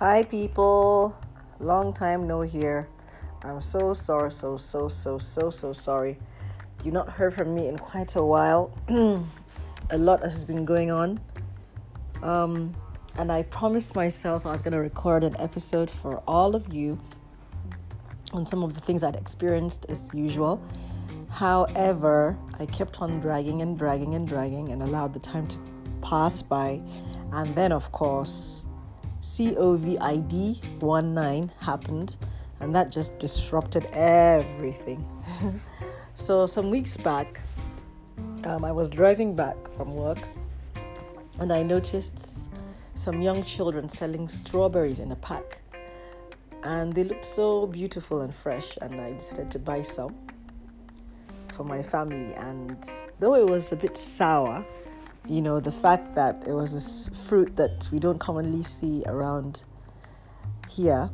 Hi people, long time no hear. I'm so sorry. You've not heard from me in quite a while. A lot has been going on. And I promised myself I was going to record an episode for all of you on some of the things I'd experienced as usual. However, I kept on dragging and allowed the time to pass by. And then, of course, COVID-19 happened, and that just disrupted everything. So some weeks back, I was driving back from work, and I noticed some young children selling strawberries in a pack, and they looked so beautiful and fresh, and I decided to buy some for my family. And though it was a bit sour, you know, the fact that it was this fruit that we don't commonly see around here,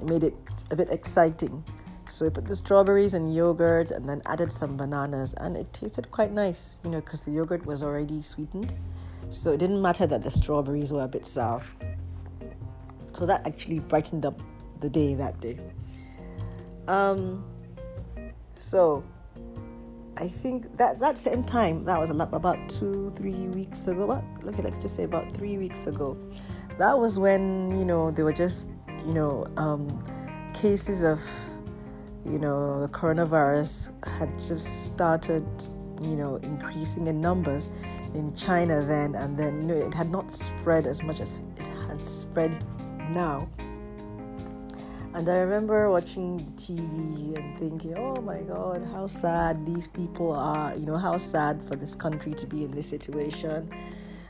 it made it a bit exciting. So I put the strawberries and yogurt and then added some bananas, and it tasted quite nice, you know, because the yogurt was already sweetened. So it didn't matter that the strawberries were a bit sour. So that actually brightened up the day that day. So I think that same time, that was about 2-3 weeks ago. Let's just say about 3 weeks ago. That was when, you know, there were just, you know, cases of, you know, the coronavirus had just started, you know, increasing in numbers in China then. And then, you know, it had not spread as much as it had spread now. And I remember watching TV and thinking, oh my God, how sad these people are. You know, how sad for this country to be in this situation.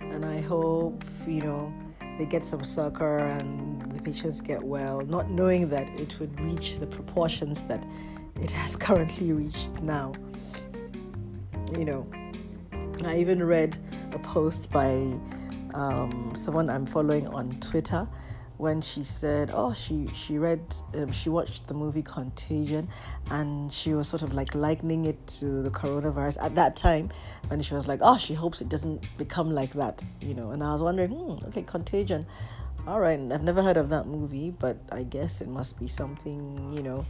And I hope, you know, they get some succor and the patients get well, not knowing that it would reach the proportions that it has currently reached now. You know, I even read a post by someone I'm following on Twitter, when she said, oh, she watched the movie Contagion, and she was sort of like likening it to the coronavirus at that time, and she was like, oh, she hopes it doesn't become like that, you know. And I was wondering, okay, Contagion, all right, I've never heard of that movie, but I guess it must be something, you know,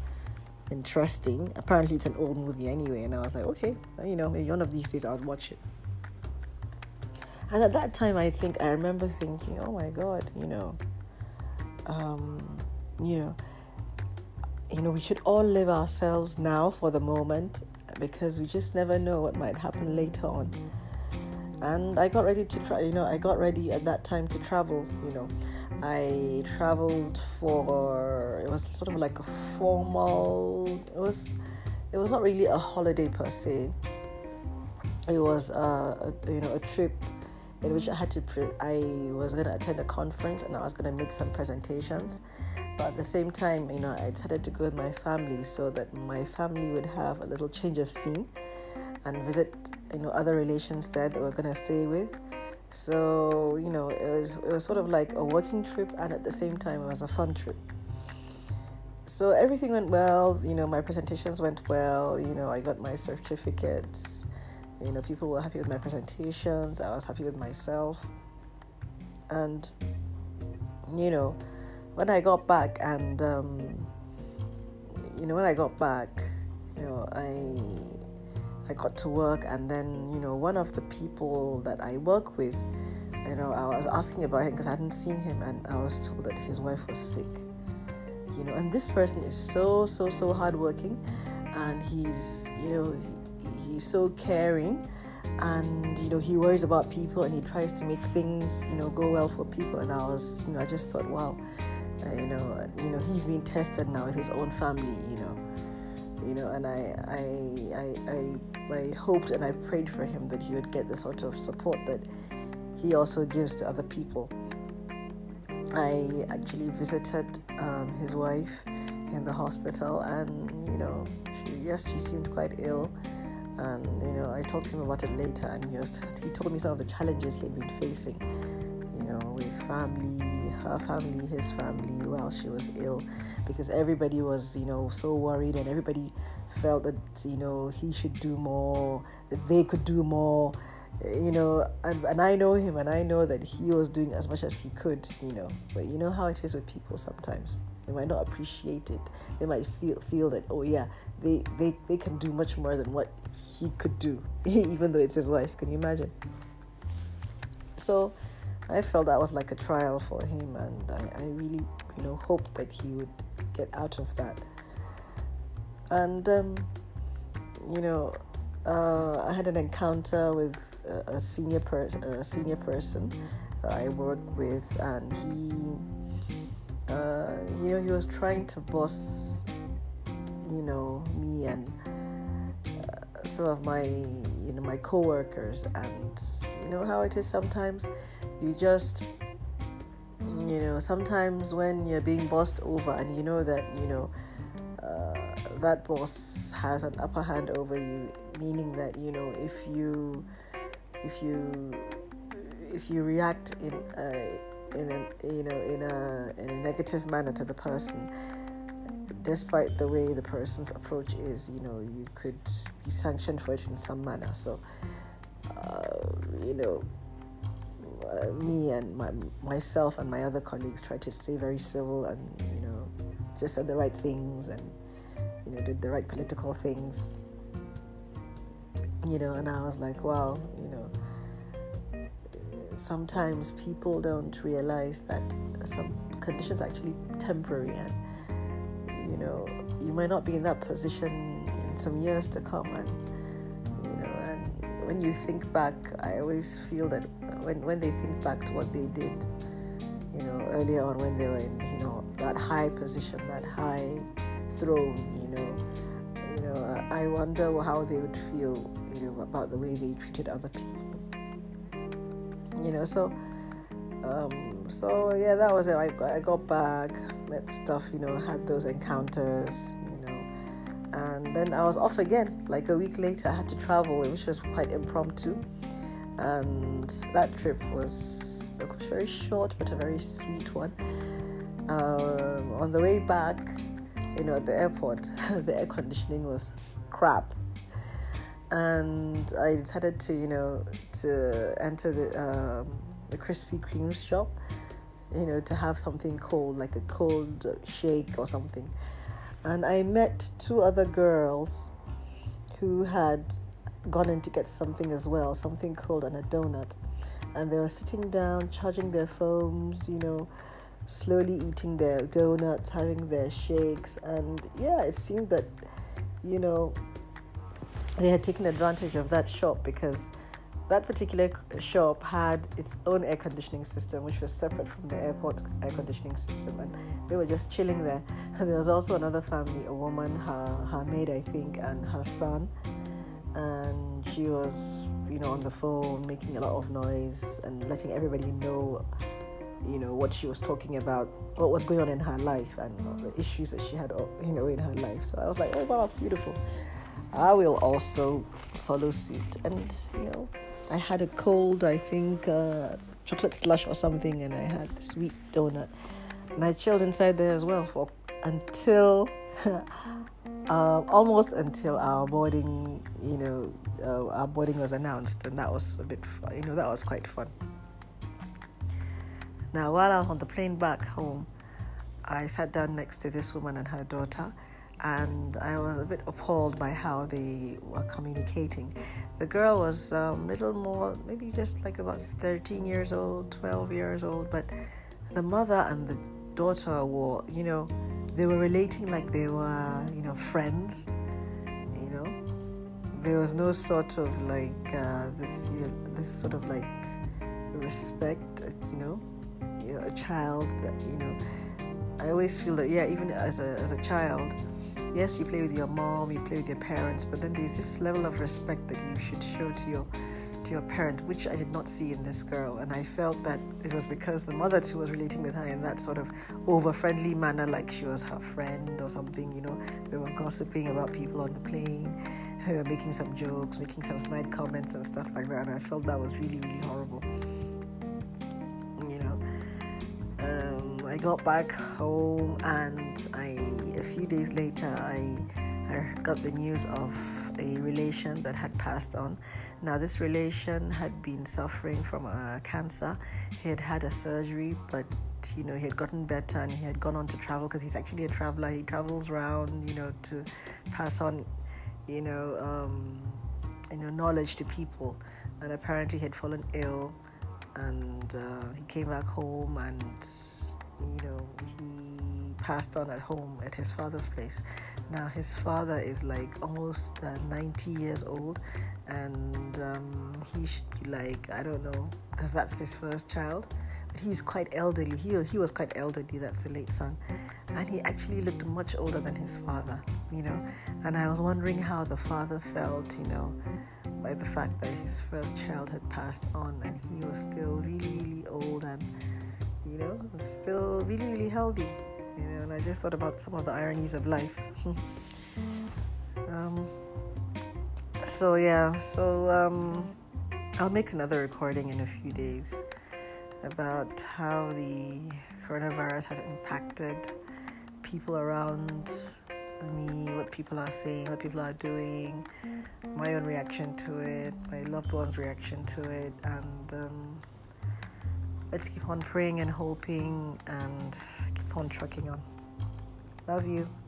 interesting. Apparently it's an old movie anyway, and I was like, okay, you know, maybe one of these days I'll watch it. And at that time, I remember thinking, oh my God, you know, we should all live ourselves now for the moment, because we just never know what might happen later on. And I got ready at that time to travel. You know, I traveled for, it was sort of like a formal, it was not really a holiday per se. It was a trip in which I was going to attend a conference, and I was going to make some presentations. But at the same time, you know, I decided to go with my family so that my family would have a little change of scene and visit, you know, other relations there that we're going to stay with. So, you know, it was sort of like a working trip, and at the same time, it was a fun trip. So everything went well, you know, my presentations went well, you know, I got my certificates. You know, people were happy with my presentations. I was happy with myself. And, you know, when I got back and, I got to work, and then, you know, one of the people that I work with, you know, I was asking about him because I hadn't seen him, and I was told that his wife was sick. You know, and this person is so hardworking, and he's, you know, he's so caring, and, you know, he worries about people, and he tries to make things, you know, go well for people. And I was, you know, I just thought, wow, you know, he's been tested now with his own family, you know, and I hoped and I prayed for him that he would get the sort of support that he also gives to other people. I actually visited his wife in the hospital, and, you know, she seemed quite ill. And, you know, I talked to him about it later, and he told me some of the challenges he had been facing, you know, with family, her family, his family, while she was ill, because everybody was, you know, so worried, and everybody felt that, you know, he should do more, that they could do more, you know, and I know him, and I know that he was doing as much as he could, you know. But you know how it is with people sometimes. They might not appreciate it. They might feel that, oh yeah, they can do much more than what he could do, even though it's his wife. Can you imagine? So I felt that was like a trial for him, and I really, you know, hoped that he would get out of that. And, you know, I had an encounter with a senior person I work with, and he, you know, he was trying to boss, you know, me and some of my, you know, my co-workers. And you know how it is sometimes, you just, you know, sometimes when you're being bossed over and you know that, you know, that boss has an upper hand over you, meaning that, you know, if you react in a negative manner to the person, despite the way the person's approach is, you know, you could be sanctioned for it in some manner. So, you know, me and myself and my other colleagues tried to stay very civil and, you know, just said the right things and, you know, did the right political things. You know, and I was like, wow, you know, sometimes people don't realize that some conditions are actually temporary, and you know, you might not be in that position in some years to come. And you know, and when you think back, I always feel that when they think back to what they did, you know, earlier on when they were in, you know, that high position, that high throne, you know, I wonder how they would feel, you know, about the way they treated other people. You know, so yeah, that was it. I got back, met stuff, you know, had those encounters, you know, and then I was off again. Like a week later, I had to travel, which was quite impromptu, and that trip was very short but a very sweet one. On the way back, you know, at the airport, the air conditioning was crap, and I decided to, you know, to enter the Krispy Kreme shop, you know, to have something cold, like a cold shake or something. And I met two other girls who had gone in to get something as well, something cold and a donut, and they were sitting down, charging their phones, you know, slowly eating their donuts, having their shakes. And yeah, it seemed that, you know, they had taken advantage of that shop, because that particular shop had its own air conditioning system, which was separate from the airport air conditioning system, and they were just chilling there. And there was also another family, a woman, her maid, I think, and her son, and she was, you know, on the phone, making a lot of noise and letting everybody know, you know, what she was talking about, what was going on in her life, and the issues that she had, you know, in her life. So I was like, oh wow, beautiful, I will also follow suit. And you know, I had a cold, I think, chocolate slush or something, and I had this sweet donut, and I chilled inside there as well for until almost until our boarding, you know, our boarding was announced. And that was a bit fun, you know, that was quite fun. Now, while I was on the plane back home, I sat down next to this woman and her daughter, and I was a bit appalled by how they were communicating. The girl was a little more, maybe just like about 13 years old, 12 years old, but the mother and the daughter were, you know, they were relating like they were, you know, friends, you know. There was no sort of like this, you know, this sort of like respect, you know. A child that, you know, I always feel that, yeah, even as a child, yes, you play with your mom, you play with your parents, but then there's this level of respect that you should show to your parent, which I did not see in this girl. And I felt that it was because the mother too was relating with her in that sort of over friendly manner, like she was her friend or something. You know, they were gossiping about people on the plane, they were making some jokes, making some snide comments and stuff like that, and I felt that was really, really horrible. I got back home, and a few days later, I got the news of a relation that had passed on. Now, this relation had been suffering from cancer. He had had a surgery, but he had gotten better and he had gone on to travel because he's actually a traveler. He travels around, to pass on, knowledge to people. And apparently, he had fallen ill, and he came back home, and he passed on at home at his father's place. Now, his father is like almost 90 years old, and he should be like, I don't know, because that's his first child. But he's quite elderly. He was quite elderly. That's the late son, and he actually looked much older than his father. And I was wondering how the father felt, by the fact that his first child had passed on, and he was still really, really old, and still really, really healthy. And I just thought about some of the ironies of life. I'll make another recording in a few days about how the coronavirus has impacted people around me, what people are saying, what people are doing, my own reaction to it, my loved one's reaction to it, and let's keep on praying and hoping and keep on trucking on. Love you.